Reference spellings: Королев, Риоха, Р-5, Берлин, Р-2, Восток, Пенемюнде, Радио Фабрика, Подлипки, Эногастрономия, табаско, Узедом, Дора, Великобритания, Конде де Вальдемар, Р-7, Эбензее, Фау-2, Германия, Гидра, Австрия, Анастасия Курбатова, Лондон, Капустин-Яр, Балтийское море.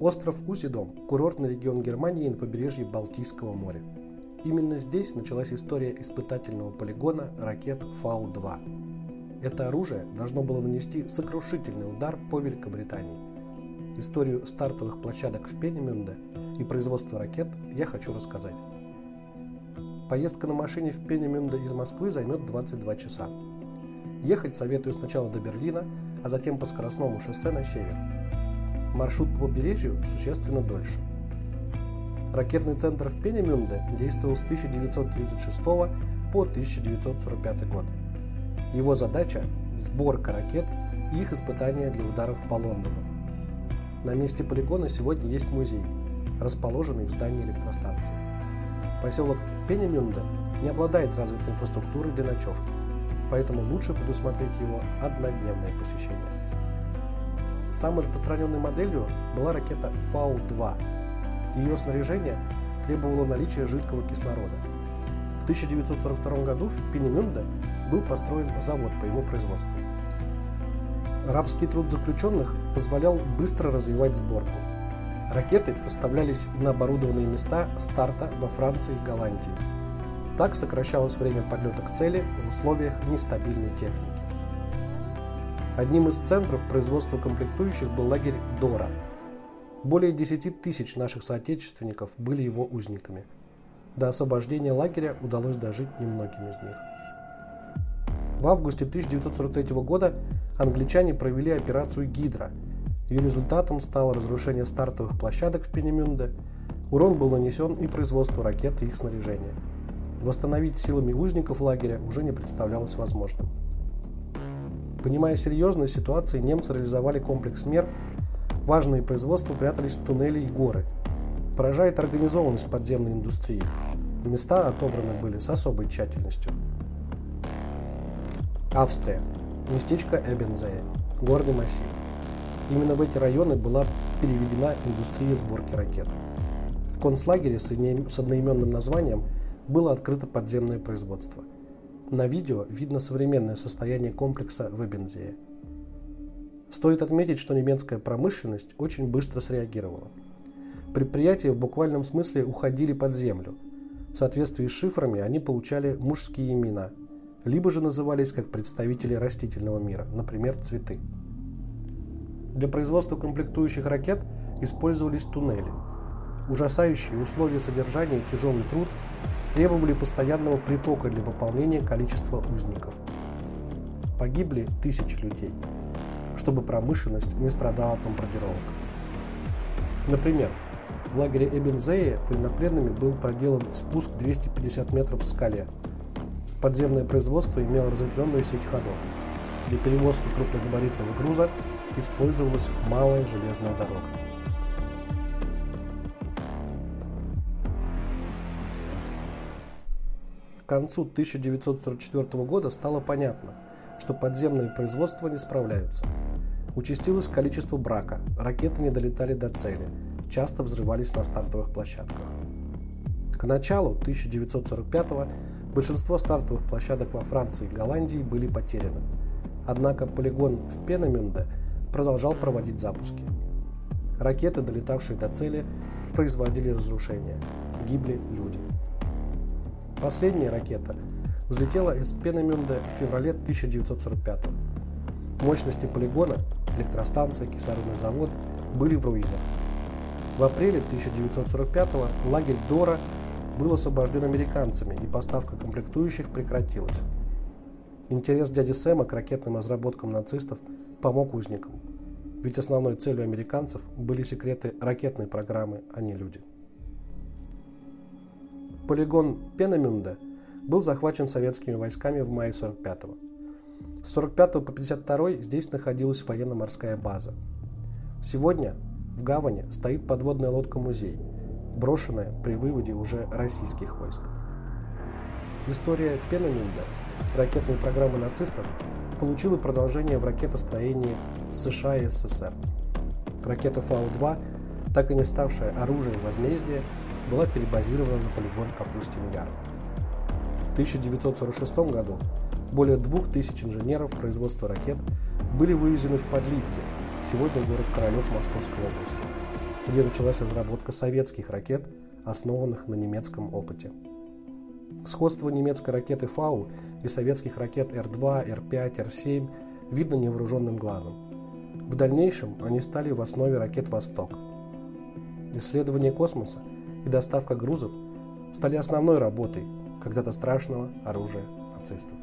Остров Узедом – курортный регион Германии на побережье Балтийского моря. Именно здесь началась история испытательного полигона ракет Фау-2. Это оружие должно было нанести сокрушительный удар по Великобритании. Историю стартовых площадок в Пенемюнде и производства ракет я хочу рассказать. Поездка на машине в Пенемюнде из Москвы займет 22 часа. Ехать советую сначала до Берлина, а затем по скоростному шоссе на север. Маршрут по побережью существенно дольше. Ракетный центр в Пенемюнде действовал с 1936 по 1945 год. Его задача – сборка ракет и их испытания для ударов по Лондону. На месте полигона сегодня есть музей, расположенный в здании электростанции. Поселок Пенемюнде не обладает развитой инфраструктурой для ночевки, поэтому лучше предусмотреть его однодневное посещение. Самой распространенной моделью была ракета Фау-2. Ее снаряжение требовало наличия жидкого кислорода. В 1942 году в Пенемюнде был построен завод по его производству. Рабский труд заключенных позволял быстро развивать сборку. Ракеты поставлялись на оборудованные места старта во Франции и Голландии. Так сокращалось время подлета к цели в условиях нестабильной техники. Одним из центров производства комплектующих был лагерь Дора. Более 10 тысяч наших соотечественников были его узниками. До освобождения лагеря удалось дожить немногим из них. В августе 1943 года англичане провели операцию «Гидра». Ее результатом стало разрушение стартовых площадок в Пенемюнде. Урон был нанесен и производству ракет и их снаряжения. Восстановить силами узников лагеря уже не представлялось возможным. Понимая серьезность ситуации, немцы реализовали комплекс мер. Важные производства прятались в туннели и горы. Поражает организованность подземной индустрии. Места отобраны были с особой тщательностью. Австрия. Местечко Эбензее. Горный массив. Именно в эти районы была переведена индустрия сборки ракет. В концлагере с одноименным названием было открыто подземное производство. На видео видно современное состояние комплекса в Эбензее. Стоит отметить, что немецкая промышленность очень быстро среагировала. Предприятия в буквальном смысле уходили под землю. В соответствии с шифрами они получали мужские имена, либо же назывались как представители растительного мира, например, цветы. Для производства комплектующих ракет использовались туннели. Ужасающие условия содержания и тяжелый труд требовали постоянного притока для пополнения количества узников. Погибли тысячи людей, чтобы промышленность не страдала от бомбардировок. Например, в лагере Эбензее военнопленными был проделан спуск 250 метров в скале. Подземное производство имело разветвленную сеть ходов. Для перевозки крупногабаритного груза использовалась малая железная дорога. К концу 1944 года стало понятно, что подземные производства не справляются. Участилось количество брака, ракеты не долетали до цели, часто взрывались на стартовых площадках. К началу 1945-го большинство стартовых площадок во Франции и Голландии были потеряны. Однако полигон в Пенемюнде продолжал проводить запуски. Ракеты, долетавшие до цели, производили разрушения. Гибли люди. Последняя ракета взлетела из Пенемюнде в феврале 1945 года. Мощности полигона, электростанция, кислородный завод были в руинах. В апреле 1945 года лагерь Дора был освобожден американцами, и поставка комплектующих прекратилась. Интерес дяди Сэма к ракетным разработкам нацистов помог узникам, ведь основной целью американцев были секреты ракетной программы, а не люди. Полигон Пенемюнде был захвачен советскими войсками в мае 1945-го. С 1945 по 1952 здесь находилась военно-морская база. Сегодня в гавани стоит подводная лодка-музей, брошенная при выводе уже российских войск. История Пенемюнде, ракетной программы нацистов, получила продолжение в ракетостроении США и СССР. Ракета Фау-2, так и не ставшая оружием возмездия, была перебазирована на полигон Капустин-Яр. В 1946 году более 2000 инженеров производства ракет были вывезены в Подлипки, сегодня город Королев Московской области. где началась разработка советских ракет, основанных на немецком опыте. Сходство немецкой ракеты «Фау» и советских ракет Р-2, Р-5, Р-7 видно невооруженным глазом. В дальнейшем они стали в основе ракет «Восток». Исследование космоса и доставка грузов стали основной работой когда-то страшного оружия нацистов.